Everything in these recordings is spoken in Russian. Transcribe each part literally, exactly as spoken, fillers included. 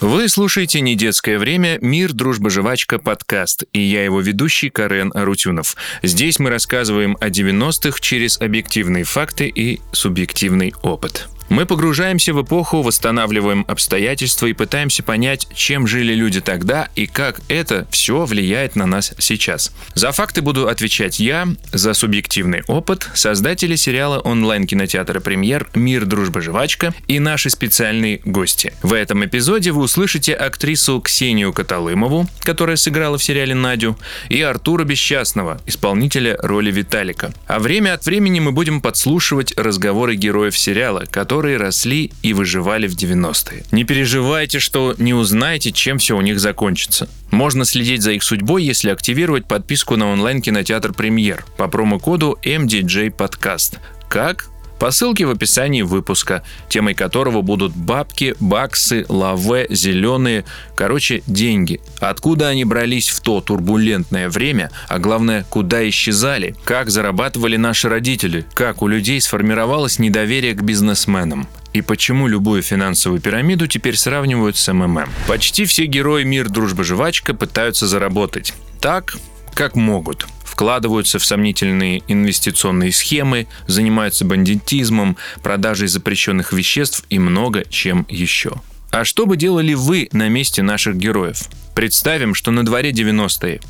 Вы слушаете «Недетское время. Мир, дружба, жвачка. Подкаст». И я его ведущий Карен Арутюнов. Здесь мы рассказываем о девяностых через объективные факты и субъективный опыт. Мы погружаемся в эпоху, восстанавливаем обстоятельства и пытаемся понять, чем жили люди тогда и как это все влияет на нас сейчас. За факты буду отвечать я, за субъективный опыт — создатели сериала онлайн-кинотеатра «Премьер» «Мир, дружба, жвачка» и наши специальные гости. В этом эпизоде вы услышите актрису Ксению Каталымову, которая сыграла в сериале Надю, и Артура Бесчастного, исполнителя роли Виталика. А время от времени мы будем подслушивать разговоры героев сериала, которые которые росли и выживали в девяностые. Не переживайте, что не узнаете, чем все у них закончится. Можно следить за их судьбой, если активировать подписку на онлайн-кинотеатр «Премьер» по промокоду эм ди джей подкаст. Как? По ссылке в описании выпуска, темой которого будут бабки, баксы, лавэ, зеленые, короче, деньги. Откуда они брались в то турбулентное время, а главное, куда исчезали, как зарабатывали наши родители, как у людей сформировалось недоверие к бизнесменам. И почему любую финансовую пирамиду теперь сравнивают с эм эм эм. Почти все герои «Мир, дружба, жвачка» пытаются заработать так, как могут. Вкладываются в сомнительные инвестиционные схемы, занимаются бандитизмом, продажей запрещенных веществ и много чем еще. А что бы делали вы на месте наших героев? Представим, что на дворе девяностые,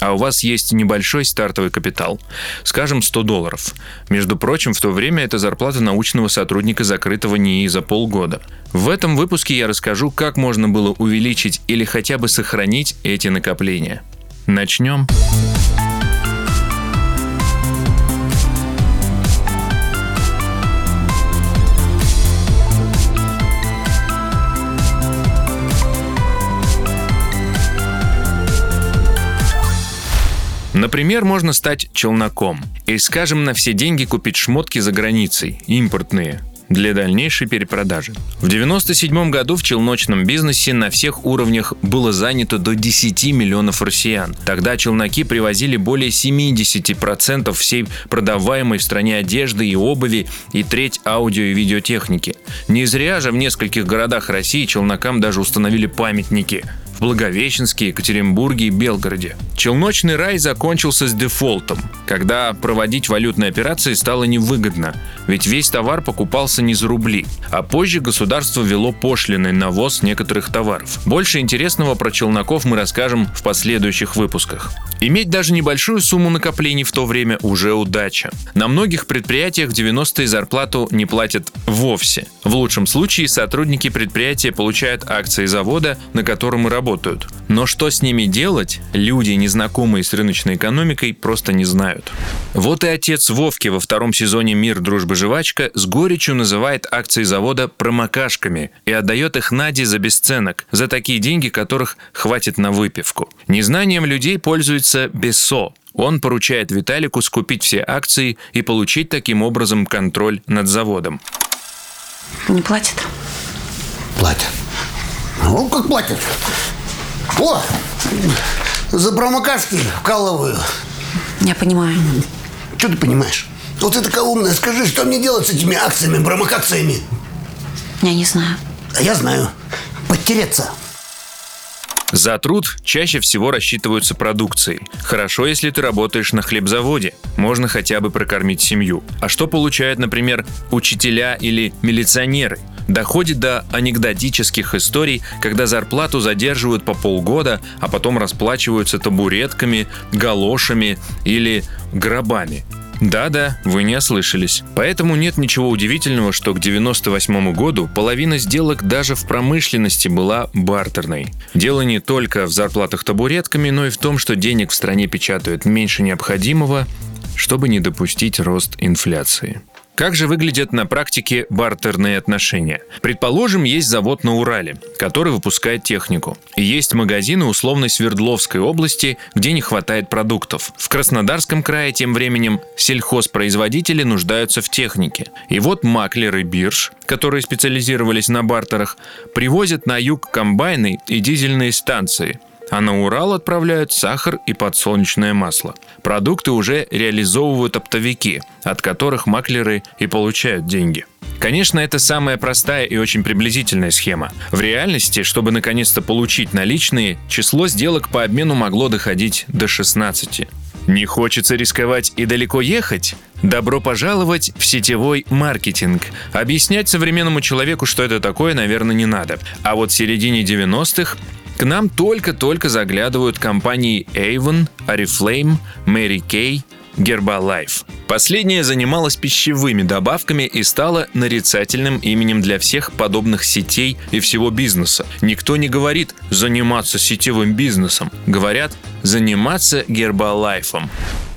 а у вас есть небольшой стартовый капитал, скажем, сто долларов. Между прочим, в то время это зарплата научного сотрудника закрытого эн и и за полгода. В этом выпуске я расскажу, как можно было увеличить или хотя бы сохранить эти накопления. Начнем. Например, можно стать челноком и, скажем, на все деньги купить шмотки за границей, импортные, для дальнейшей перепродажи. В девяносто седьмом году в челночном бизнесе на всех уровнях было занято до десяти миллионов россиян. Тогда челноки привозили более семьдесят процентов всей продаваемой в стране одежды и обуви и треть аудио и видеотехники. Не зря же в нескольких городах России челнокам даже установили памятники – в Благовещенске, Екатеринбурге и Белгороде. Челночный рай закончился с дефолтом, когда проводить валютные операции стало невыгодно, ведь весь товар покупался не за рубли, а позже государство ввело пошлины на ввоз некоторых товаров. Больше интересного про челноков мы расскажем в последующих выпусках. Иметь даже небольшую сумму накоплений в то время уже удача. На многих предприятиях в девяностые зарплату не платят вовсе. В лучшем случае сотрудники предприятия получают акции завода, на котором и работают. Работают. Но что с ними делать, люди, незнакомые с рыночной экономикой, просто не знают. Вот и отец Вовки во втором сезоне «Мир, дружба, жвачка» с горечью называет акции завода промокашками и отдает их Наде за бесценок, за такие деньги, которых хватит на выпивку. Незнанием людей пользуется Бессо. Он поручает Виталику скупить все акции и получить таким образом контроль над заводом. Не платят? Платят. Ну, как платят. О, за промокашки вкалываю. Я понимаю. Что ты понимаешь? Вот ты такая умная. Скажи, что мне делать с этими акциями, промокациями? Я не знаю. А я знаю. Подтереться. За труд чаще всего рассчитываются продукцией. Хорошо, если ты работаешь на хлебзаводе. Можно хотя бы прокормить семью. А что получают, например, учителя или милиционеры? Доходит до анекдотических историй, когда зарплату задерживают по полгода, а потом расплачиваются табуретками, галошами или гробами. Да-да, вы не ослышались. Поэтому нет ничего удивительного, что к девяносто восьмому году половина сделок даже в промышленности была бартерной. Дело не только в зарплатах табуретками, но и в том, что денег в стране печатают меньше необходимого, чтобы не допустить рост инфляции. Как же выглядят на практике бартерные отношения? Предположим, есть завод на Урале, который выпускает технику. И есть магазины условной Свердловской области, где не хватает продуктов. В Краснодарском крае тем временем сельхозпроизводители нуждаются в технике. И вот маклеры бирж, которые специализировались на бартерах, привозят на юг комбайны и дизельные станции. а на Урал отправляют сахар и подсолнечное масло. Продукты уже реализовывают оптовики, от которых маклеры и получают деньги. Конечно, это самая простая и очень приблизительная схема. В реальности, чтобы наконец-то получить наличные, число сделок по обмену могло доходить до шестнадцати. Не хочется рисковать и далеко ехать? Добро пожаловать в сетевой маркетинг. Объяснять современному человеку, что это такое, наверное, не надо. А вот в середине девяностых к нам только-только заглядывают компании Avon, Oriflame, Mary Kay, Гербалайф. Последняя занималась пищевыми добавками и стала нарицательным именем для всех подобных сетей и всего бизнеса. Никто не говорит «заниматься сетевым бизнесом», говорят «заниматься Гербалайфом».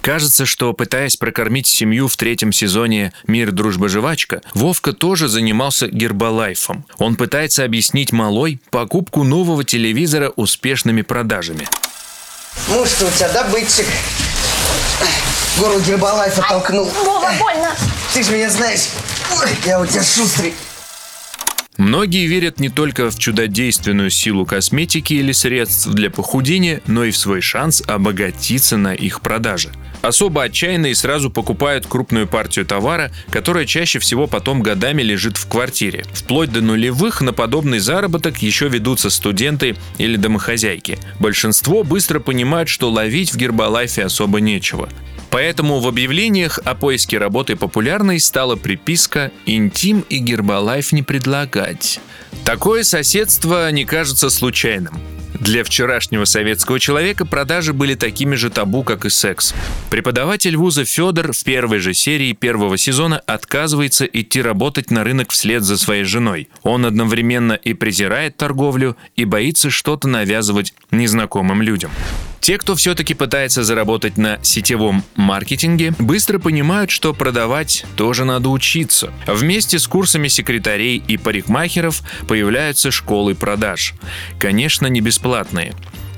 Кажется, что, пытаясь прокормить семью в третьем сезоне «Мир! Дружба! Жвачка», Вовка тоже занимался Гербалайфом. Он пытается объяснить малой покупку нового телевизора успешными продажами. Ну что у тебя, добытчик? Горло Гербалайфа толкнул. Вова, больно. Ты же меня знаешь. Я у тебя шустрый. Многие верят не только в чудодейственную силу косметики или средств для похудения, но и в свой шанс обогатиться на их продаже. Особо отчаянные сразу покупают крупную партию товара, которая чаще всего потом годами лежит в квартире. Вплоть до нулевых на подобный заработок еще ведутся студенты или домохозяйки. Большинство быстро понимают, что ловить в Гербалайфе особо нечего. Поэтому в объявлениях о поиске работы популярной стала приписка «Интим и Гербалайф не предлагать». Такое соседство не кажется случайным. Для вчерашнего советского человека продажи были такими же табу, как и секс. Преподаватель вуза Федор в первой же серии первого сезона отказывается идти работать на рынок вслед за своей женой. Он одновременно и презирает торговлю, и боится что-то навязывать незнакомым людям. Те, кто все-таки пытается заработать на сетевом маркетинге, быстро понимают, что продавать тоже надо учиться. Вместе с курсами секретарей и парикмахеров появляются школы продаж. Конечно, не бесплатные.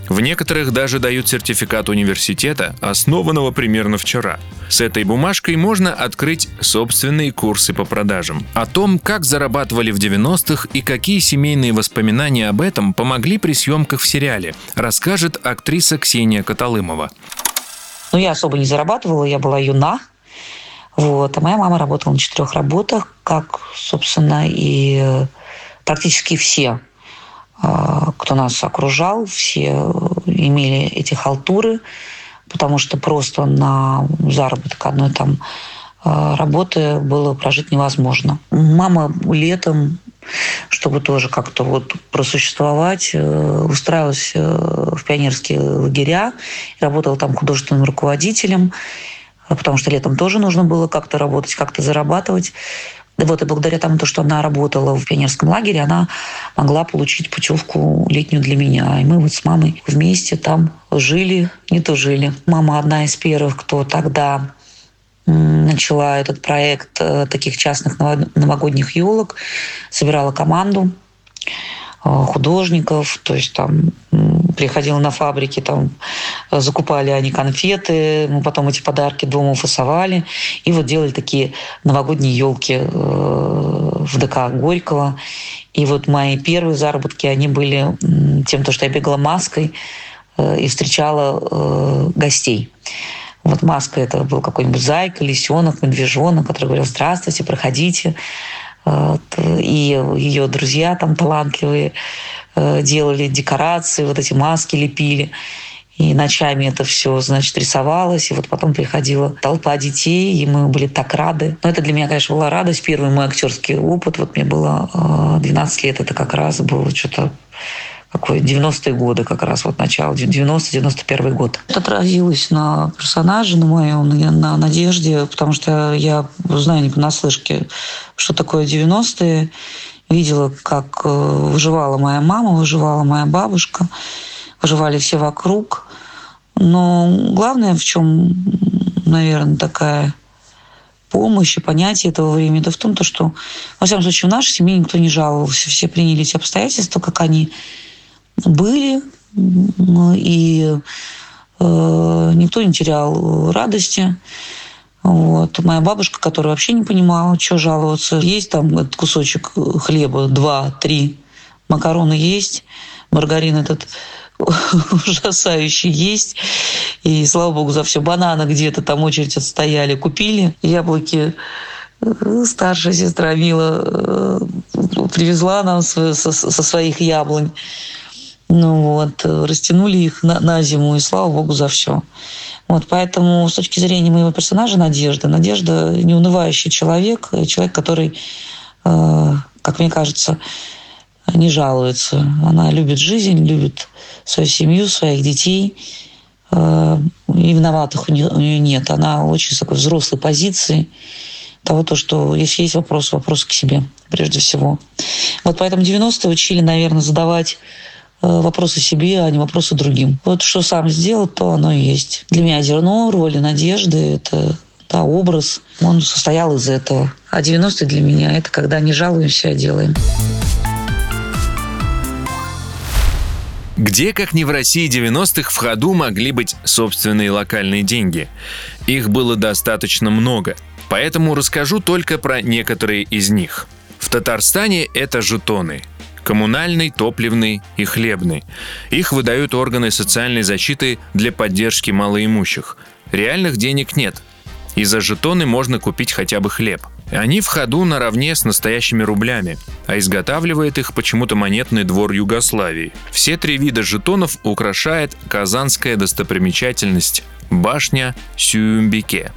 В некоторых даже дают сертификат университета, основанного примерно вчера. С этой бумажкой можно открыть собственные курсы по продажам. О том, как зарабатывали в девяностых и какие семейные воспоминания об этом помогли при съемках в сериале, расскажет актриса Ксения Каталымова. Ну, я особо не зарабатывала, я была юна. Вот. А моя мама работала на четырех работах, как, собственно, и практически все, кто нас окружал, все имели эти халтуры, потому что просто на заработок одной там работы было прожить невозможно. Мама летом, чтобы тоже как-то вот просуществовать, устраивалась в пионерские лагеря, работала там художественным руководителем, потому что летом тоже нужно было как-то работать, как-то зарабатывать. Вот, и благодаря тому, что она работала в пионерском лагере, она могла получить путевку летнюю для меня. И мы вот с мамой вместе там жили, не то жили. Мама одна из первых, кто тогда начала этот проект таких частных новогодних елок, собирала команду художников, то есть там приходила на фабрики, там закупали они конфеты, мы потом эти подарки дома фасовали и вот делали такие новогодние елки в ДК Горького. И вот мои первые заработки, они были тем, что я бегала маской и встречала гостей. Вот маска — это был какой-нибудь зайка, лисенок, медвежонок, который говорил «Здравствуйте, проходите». И ее друзья там талантливые делали декорации, вот эти маски лепили. И ночами это все, значит, рисовалось. И вот потом приходила толпа детей, и мы были так рады. Но это для меня, конечно, была радость. Первый мой актерский опыт. Вот мне было двенадцать лет. Это как раз было что-то какое девяностые годы, как раз вот начало, девяносто-девяносто первый год. Это отразилось на персонаже, на моем, на Надежде, потому что я знаю не понаслышке, что такое девяностые. Видела, как выживала моя мама, выживала моя бабушка, выживали все вокруг. Но главное, в чем, наверное, такая помощь и понятие этого времени, это в том, что, во всяком случае, в нашей семье никто не жаловался. Все приняли эти обстоятельства, как они были, и э, никто не терял радости. Вот. Моя бабушка, которая вообще не понимала, что жаловаться. Есть там этот кусочек хлеба, два, три, макароны есть, маргарин этот ужасающий есть. И слава богу за все. Бананы где-то там очередь отстояли, купили. Яблоки старшая сестра Мила привезла нам со своих яблонь. Ну вот, растянули их на, на зиму, и слава богу за все. Вот, поэтому с точки зрения моего персонажа Надежда, Надежда неунывающий человек, человек, который, э, как мне кажется, не жалуется. Она любит жизнь, любит свою семью, своих детей. Э, и виноватых у нее, у нее нет. Она очень с такой взрослой позиции того, то, что если есть вопрос, вопрос к себе прежде всего. Вот поэтому девяностые учили, наверное, задавать вопросы себе, а не вопросы другим. Вот что сам сделал, то оно и есть. Для меня зерно, роли Надежды, это да, образ, он состоял из этого. А девяностые для меня — это когда не жалуемся, а делаем. Где, как не в России девяностых, в ходу могли быть собственные локальные деньги? Их было достаточно много, поэтому расскажу только про некоторые из них. В Татарстане это жетоны. Коммунальный, топливный и хлебный. Их выдают органы социальной защиты для поддержки малоимущих. Реальных денег нет. И за жетоны можно купить хотя бы хлеб. Они в ходу наравне с настоящими рублями, а изготавливает их почему-то Монетный двор Югославии. Все три вида жетонов украшает казанская достопримечательность – башня Сююмбике.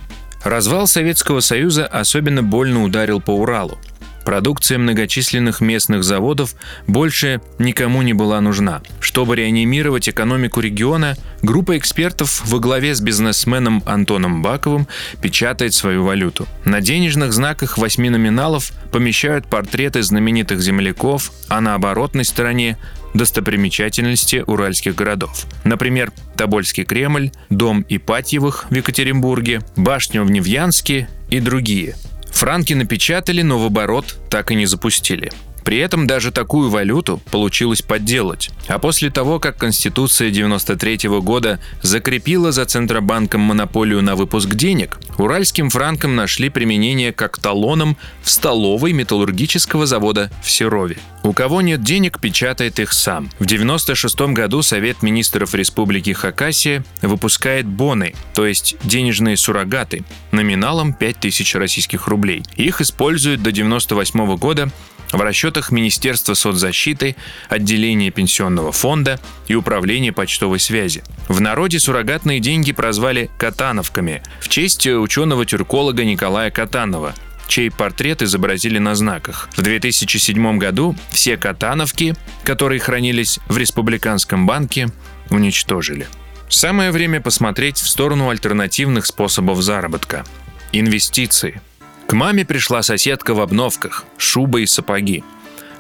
Развал Советского Союза особенно больно ударил по Уралу. Продукция многочисленных местных заводов больше никому не была нужна. Чтобы реанимировать экономику региона, группа экспертов во главе с бизнесменом Антоном Баковым печатает свою валюту. На денежных знаках восьми номиналов помещают портреты знаменитых земляков, а на оборотной стороне – достопримечательности уральских городов. Например, Тобольский Кремль, дом Ипатьевых в Екатеринбурге, башню в Невьянске и другие. Франки напечатали, но в оборот так и не запустили. При этом даже такую валюту получилось подделать. А после того, как Конституция девяносто третьего года закрепила за Центробанком монополию на выпуск денег, уральским франкам нашли применение как талонам в столовой металлургического завода в Серове. У кого нет денег, печатает их сам. В девяносто шестом году Совет министров Республики Хакасия выпускает боны, то есть денежные суррогаты, номиналом пять тысяч российских рублей. Их используют до девяносто восьмого года в расчетах Министерства соцзащиты, отделения пенсионного фонда и управления почтовой связи. В народе суррогатные деньги прозвали «катановками» в честь ученого-тюрколога Николая Катанова, чей портрет изобразили на знаках. В две тысячи седьмом году все катановки, которые хранились в Республиканском банке, уничтожили. Самое время посмотреть в сторону альтернативных способов заработка – инвестиции. К маме пришла соседка в обновках, шуба и сапоги.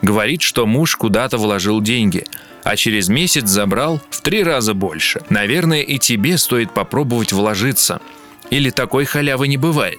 Говорит, что муж куда-то вложил деньги, а через месяц забрал в три раза больше. Наверное, и тебе стоит попробовать вложиться. Или такой халявы не бывает?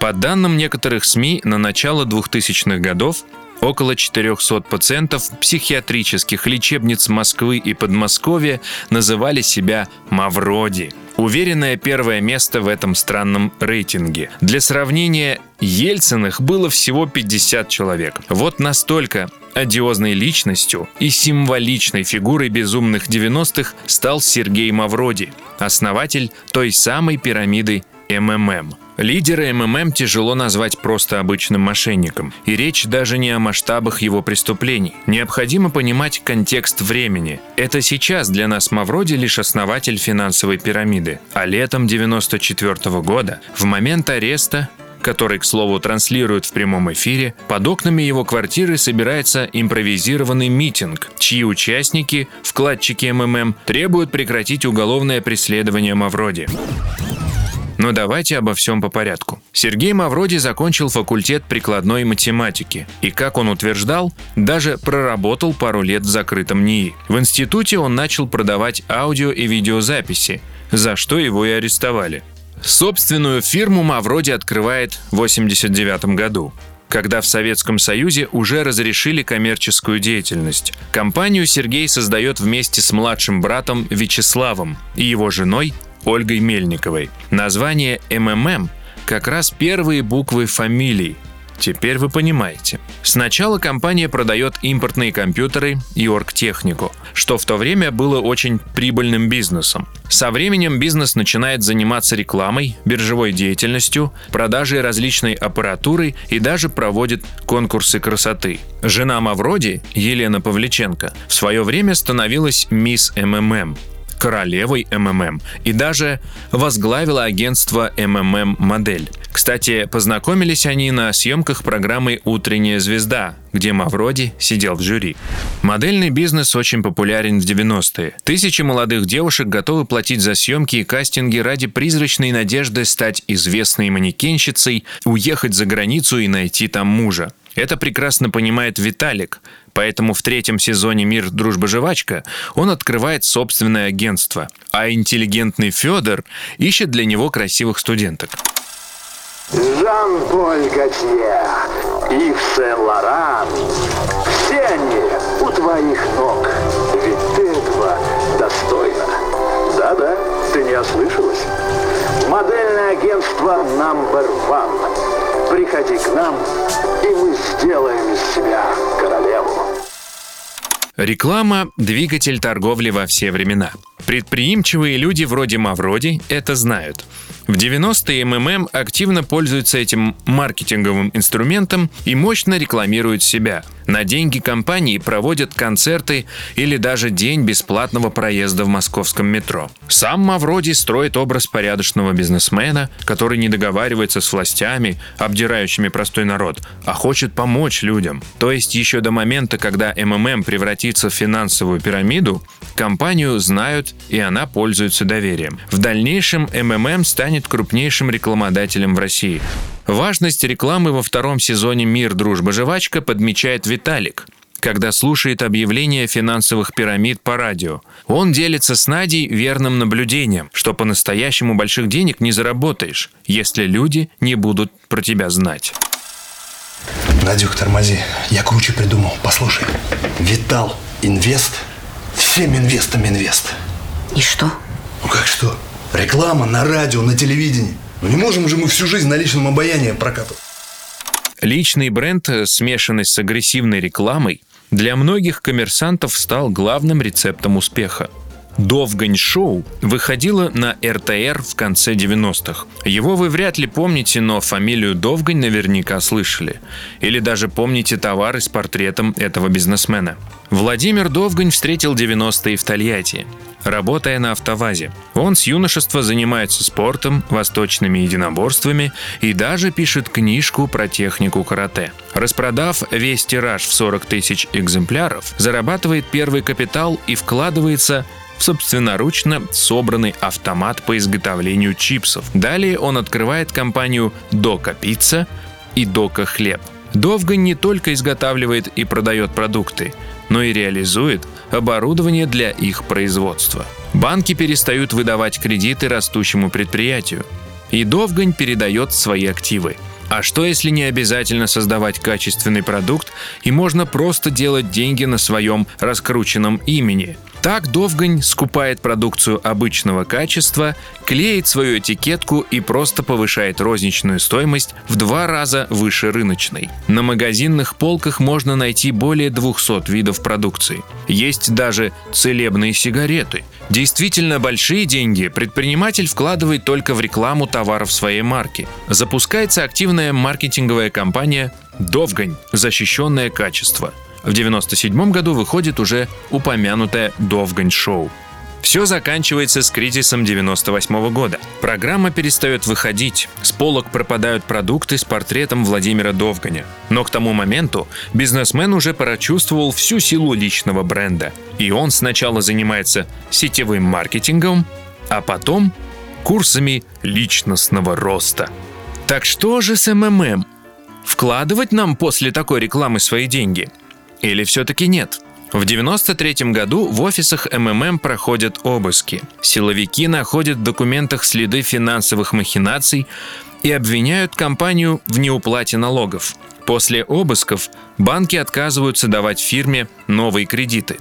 По данным некоторых СМИ, на начало двухтысячных годов около четыреста пациентов психиатрических лечебниц Москвы и Подмосковья называли себя «Мавроди». Уверенное первое место в этом странном рейтинге. Для сравнения, Ельциных было всего пятьдесят человек. Вот настолько одиозной личностью и символичной фигурой безумных девяностых стал Сергей Мавроди, основатель той самой пирамиды эм эм эм. Лидера эм эм эм тяжело назвать просто обычным мошенником. И речь даже не о масштабах его преступлений. Необходимо понимать контекст времени. Это сейчас для нас Мавроди лишь основатель финансовой пирамиды. А летом девяносто четвёртого года, в момент ареста, который, к слову, транслируют в прямом эфире, под окнами его квартиры собирается импровизированный митинг, чьи участники, вкладчики эм эм эм, требуют прекратить уголовное преследование Мавроди. Но давайте обо всем по порядку. Сергей Мавроди закончил факультет прикладной математики и, как он утверждал, даже проработал пару лет в закрытом эн и и. В институте он начал продавать аудио и видеозаписи, за что его и арестовали. Собственную фирму Мавроди открывает в восемьдесят девятом году, когда в Советском Союзе уже разрешили коммерческую деятельность. Компанию Сергей создает вместе с младшим братом Вячеславом и его женой Ольгой Мельниковой. Название эм эм эм как раз первые буквы фамилий Теперь вы понимаете. Сначала компания продает импортные компьютеры и оргтехнику, что в то время было очень прибыльным бизнесом. Со временем бизнес начинает заниматься рекламой, биржевой деятельностью, продажей различной аппаратуры и даже проводит конкурсы красоты. Жена Мавроди, Елена Павличенко, в свое время становилась мисс МММ, королевой МММ, и даже возглавила агентство МММ-модель. Кстати, познакомились они на съемках программы «Утренняя звезда», где Мавроди сидел в жюри. Модельный бизнес очень популярен в девяностые. Тысячи молодых девушек готовы платить за съемки и кастинги ради призрачной надежды стать известной манекенщицей, уехать за границу и найти там мужа. Это прекрасно понимает Виталик, поэтому в третьем сезоне «Мир! Дружба! Жвачка!» он открывает собственное агентство, а интеллигентный Федор ищет для него красивых студенток. Жан-Поль Готье, Ив Сен-Лоран, все они у твоих ног, ведь ты этого достойна. Да-да, ты не ослышалась. Модельное агентство Number One. Приходи к нам, и мы сделаем из тебя королеву. Реклама – двигатель торговли во все времена. Предприимчивые люди вроде Мавроди это знают. В девяностые МММ активно пользуются этим маркетинговым инструментом и мощно рекламируют себя. На деньги компании проводят концерты или даже день бесплатного проезда в московском метро. Сам Мавроди строит образ порядочного бизнесмена, который не договаривается с властями, обдирающими простой народ, а хочет помочь людям. То есть еще до момента, когда МММ превратится в финансовую пирамиду, компанию знают, и она пользуется доверием. В дальнейшем МММ станет крупнейшим рекламодателем в России. Важность рекламы во втором сезоне «Мир, дружба, жвачка» подмечает Виталик, когда слушает объявления финансовых пирамид по радио. Он делится с Надей верным наблюдением, что по-настоящему больших денег не заработаешь, если люди не будут про тебя знать. Надюх, тормози. Я круче придумал. Послушай. Витал Инвест. Всем инвестам инвест. И что? Ну как что? Реклама на радио, на телевидении. Ну не можем же мы всю жизнь на личном обаянии прокатывать. Личный бренд, смешанный с агрессивной рекламой, для многих коммерсантов стал главным рецептом успеха. «Довгань-шоу» выходило на эр тэ эр в конце девяностых. Его вы вряд ли помните, но фамилию Довгань наверняка слышали. Или даже помните товары с портретом этого бизнесмена. Владимир Довгань встретил девяностые в Тольятти, работая на «АвтоВАЗе». Он с юношества занимается спортом, восточными единоборствами и даже пишет книжку про технику карате. Распродав весь тираж в сорок тысяч экземпляров, зарабатывает первый капитал и вкладывается в собственноручно собранный автомат по изготовлению чипсов. Далее он открывает компанию «Дока Пицца» и «Дока Хлеб». Довгань не только изготавливает и продает продукты, но и реализует оборудование для их производства. Банки перестают выдавать кредиты растущему предприятию, и Довгань передает свои активы. А что, если не обязательно создавать качественный продукт и можно просто делать деньги на своем раскрученном имени? Так Довгань скупает продукцию обычного качества, клеит свою этикетку и просто повышает розничную стоимость в два раза выше рыночной. На магазинных полках можно найти более двухсот видов продукции. Есть даже целебные сигареты. Действительно большие деньги предприниматель вкладывает только в рекламу товаров своей марки. Запускается активная маркетинговая кампания «Довгань. Защищенное качество». В девяносто седьмом году выходит уже упомянутое «Довгань-шоу». Все заканчивается с кризисом девяносто восьмого года. Программа перестает выходить, с полок пропадают продукты с портретом Владимира Довганя. Но к тому моменту бизнесмен уже прочувствовал всю силу личного бренда. И он сначала занимается сетевым маркетингом, а потом курсами личностного роста. Так что же с МММ? Вкладывать нам после такой рекламы свои деньги? Или все-таки нет? В девяносто третьем году в офисах МММ проходят обыски. Силовики находят в документах следы финансовых махинаций и обвиняют компанию в неуплате налогов. После обысков банки отказываются давать фирме новые кредиты.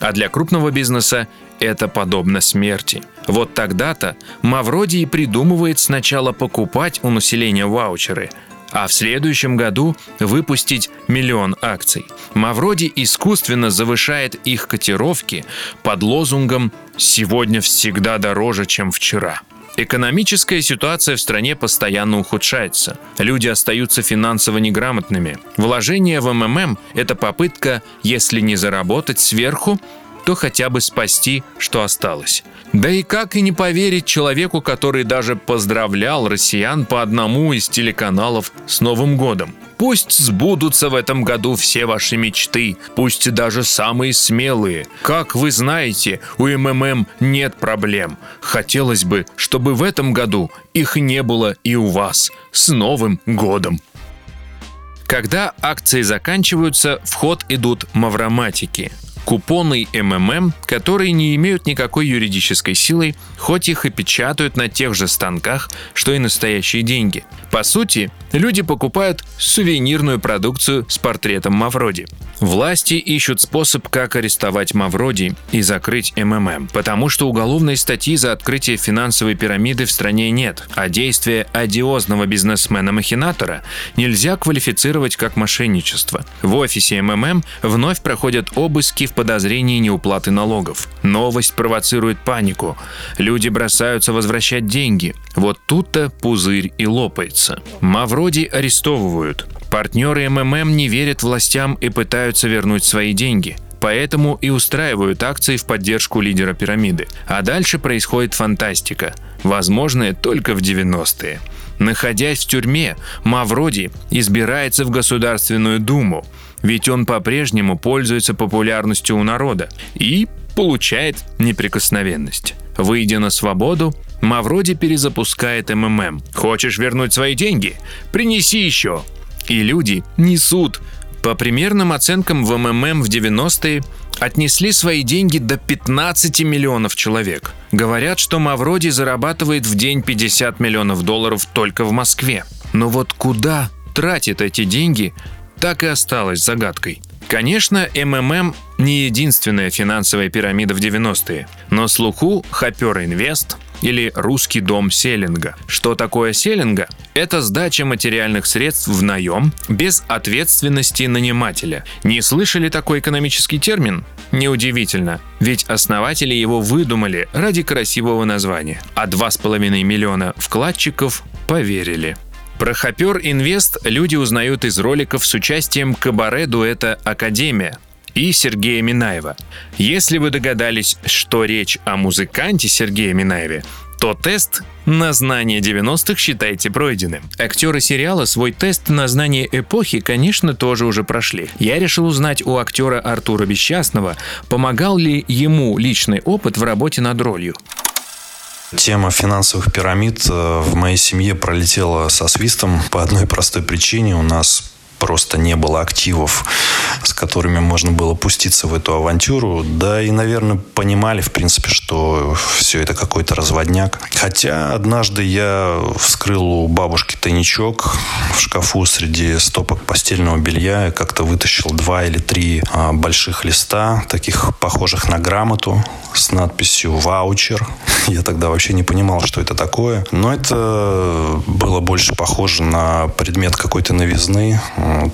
А для крупного бизнеса это подобно смерти. Вот тогда-то Мавроди и придумывает сначала покупать у населения ваучеры, а в следующем году выпустить миллион акций. Мавроди искусственно завышает их котировки под лозунгом «Сегодня всегда дороже, чем вчера». Экономическая ситуация в стране постоянно ухудшается. Люди остаются финансово неграмотными. Вложение в эм эм эм – это попытка, если не заработать сверху, то хотя бы спасти, что осталось. Да и как и не поверить человеку, который даже поздравлял россиян по одному из телеканалов с Новым годом. Пусть сбудутся в этом году все ваши мечты, пусть даже самые смелые. Как вы знаете, у эм эм эм нет проблем. Хотелось бы, чтобы в этом году их не было и у вас. С Новым годом! Когда акции заканчиваются, в ход идут мавроматики. Купоны эм эм эм, которые не имеют никакой юридической силы, хоть их и печатают на тех же станках, что и настоящие деньги. По сути, люди покупают сувенирную продукцию с портретом Мавроди. Власти ищут способ, как арестовать Мавроди и закрыть эм эм эм, потому что уголовной статьи за открытие финансовой пирамиды в стране нет, а действия одиозного бизнесмена-махинатора нельзя квалифицировать как мошенничество. В офисе эм эм эм вновь проходят обыски в подозрении неуплаты налогов. Новость провоцирует панику. Люди бросаются возвращать деньги. Вот тут-то пузырь и лопается. Мавроди арестовывают. Партнеры эм эм эм не верят властям и пытаются вернуть свои деньги. Поэтому и устраивают акции в поддержку лидера пирамиды. А дальше происходит фантастика, возможная только в девяностые. Находясь в тюрьме, Мавроди избирается в Государственную Думу, ведь он по-прежнему пользуется популярностью у народа и получает неприкосновенность. Выйдя на свободу, Мавроди перезапускает эм эм эм. «Хочешь вернуть свои деньги? Принеси еще!» И люди несут. По примерным оценкам, в эм эм эм в девяностые отнесли свои деньги до пятнадцати миллионов человек. Говорят, что Мавроди зарабатывает в день пятьдесят миллионов долларов только в Москве. Но вот куда тратит эти деньги, так и осталось загадкой. Конечно, эм эм эм не единственная финансовая пирамида в девяностые, но слуху «Хопёр Инвест» или «Русский дом селинга». Что такое селинга? Это сдача материальных средств в наем без ответственности нанимателя. Не слышали такой экономический термин? Неудивительно, ведь основатели его выдумали ради красивого названия, а два с половиной миллиона вкладчиков поверили. Про «Хопёр Инвест» люди узнают из роликов с участием кабаре-дуэта «Академия» и Сергея Минаева. Если вы догадались, что речь о музыканте Сергея Минаеве, то тест на знание девяностых считайте пройденным. Актеры сериала свой тест на знание эпохи, конечно, тоже уже прошли. Я решил узнать у актера Артура Бесчастного, помогал ли ему личный опыт в работе над ролью. Тема финансовых пирамид в моей семье пролетела со свистом по одной простой причине. У нас просто не было активов, с которыми можно было пуститься в эту авантюру. Да и, наверное, понимали, в принципе, что все это какой-то разводняк. Хотя однажды я вскрыл у бабушки тайничок в шкафу среди стопок постельного белья. Я как-то вытащил два или три больших листа, таких похожих на грамоту, с надписью «Ваучер». Я тогда вообще не понимал, что это такое. Но это было больше похоже на предмет какой-то новизны.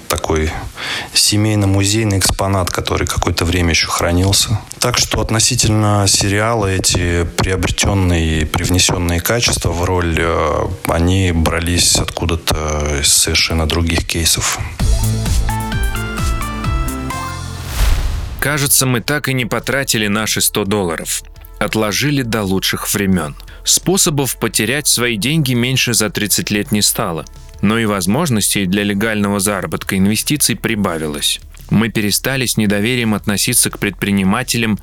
Такой семейно-музейный экспонат, который какое-то время еще хранился. Так что относительно сериала эти приобретенные и привнесенные качества в роль, они брались откуда-то из совершенно других кейсов. Кажется, мы так и не потратили наши сто долларов. Отложили до лучших времен. Способов потерять свои деньги меньше за тридцать лет не стало. Но и возможностей для легального заработка инвестиций прибавилось. Мы перестали с недоверием относиться к предпринимателям,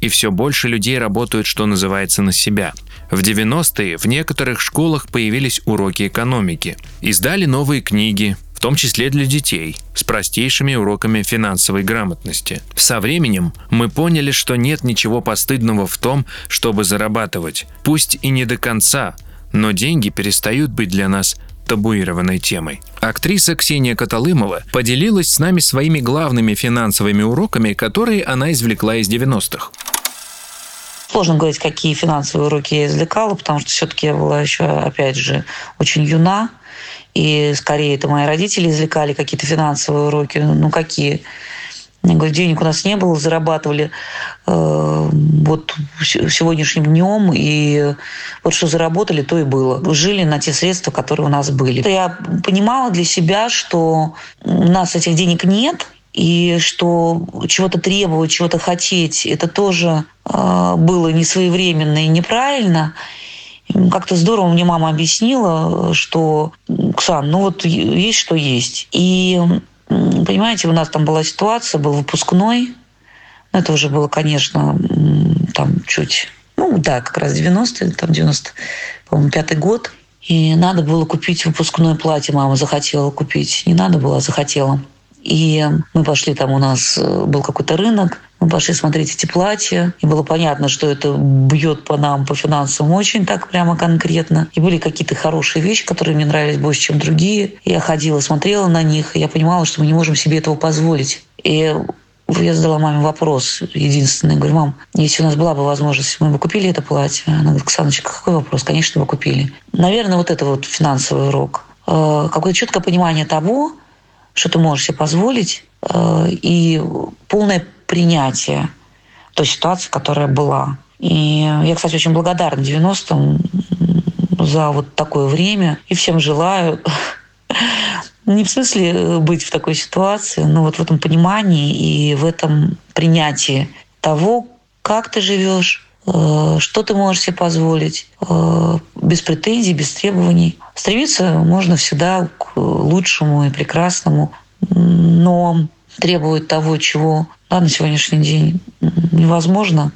и все больше людей работают, что называется, на себя. В девяностые в некоторых школах появились уроки экономики. Издали новые книги, в том числе для детей, с простейшими уроками финансовой грамотности. Со временем мы поняли, что нет ничего постыдного в том, чтобы зарабатывать. Пусть и не до конца, но деньги перестают быть для нас табуированной темой. Актриса Ксения Каталымова поделилась с нами своими главными финансовыми уроками, которые она извлекла из девяностых. Сложно говорить, какие финансовые уроки я извлекала, потому что все-таки я была еще, опять же, очень юна. И скорее это мои родители извлекали какие-то финансовые уроки. Ну какие? Я говорю, денег у нас не было, зарабатывали э, вот сегодняшним днем, и вот что заработали, то и было. Жили на те средства, которые у нас были. Я понимала для себя, что у нас этих денег нет, и что чего-то требовать, чего-то хотеть, это тоже э, было несвоевременно и неправильно. Как-то здорово мне мама объяснила, что, Ксан, ну вот есть что есть. И... Понимаете, у нас там была ситуация, был выпускной. Это уже было, конечно, там чуть... Ну, да, как раз девяностые, там девяносто пятый год. И надо было купить выпускное платье. Мама захотела купить. Не надо было, а захотела. И мы пошли, там у нас был какой-то рынок. Мы пошли смотреть эти платья. И было понятно, что это бьет по нам, по финансам очень так прямо конкретно. И были какие-то хорошие вещи, которые мне нравились больше, чем другие. Я ходила, смотрела на них. И я понимала, что мы не можем себе этого позволить. И я задала маме вопрос единственный. Я говорю, мам, если у нас была бы возможность, мы бы купили это платье. Она говорит, Ксаночка, какой вопрос? Конечно, бы купили. Наверное, вот это вот финансовый урок. Какое-то четкое понимание того, что ты можешь себе позволить, и полное принятие той ситуации, которая была. И я, кстати, очень благодарна девяностым за вот такое время. И всем желаю не в смысле быть в такой ситуации, но вот в этом понимании и в этом принятии того, как ты живешь, что ты можешь себе позволить, без претензий, без требований. Стремиться можно всегда к лучшему и прекрасному, но требовать того, чего да, на сегодняшний день невозможно,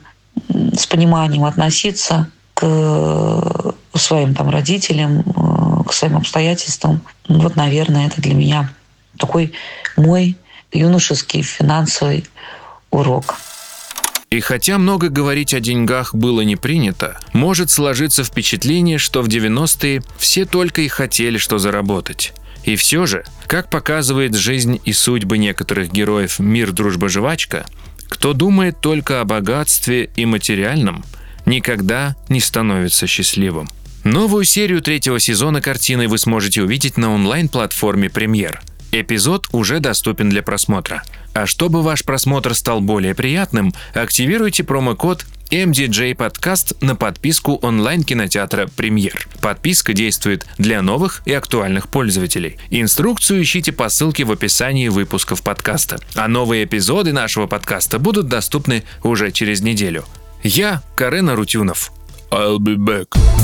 с пониманием относиться к своим там, родителям, к своим обстоятельствам. Вот, наверное, это для меня такой мой юношеский финансовый урок. И хотя много говорить о деньгах было не принято, может сложиться впечатление, что в девяностые все только и хотели, что заработать. И все же, как показывает жизнь и судьбы некоторых героев «Мир, дружба, жвачка», кто думает только о богатстве и материальном, никогда не становится счастливым. Новую серию третьего сезона картины вы сможете увидеть на онлайн-платформе «Премьер». Эпизод уже доступен для просмотра. А чтобы ваш просмотр стал более приятным, активируйте промокод эм ди джей подкаст на подписку онлайн-кинотеатра «Премьер». Подписка действует для новых и актуальных пользователей. Инструкцию ищите по ссылке в описании выпусков подкаста. А новые эпизоды нашего подкаста будут доступны уже через неделю. Я Карен Арутюнов. I'll be back.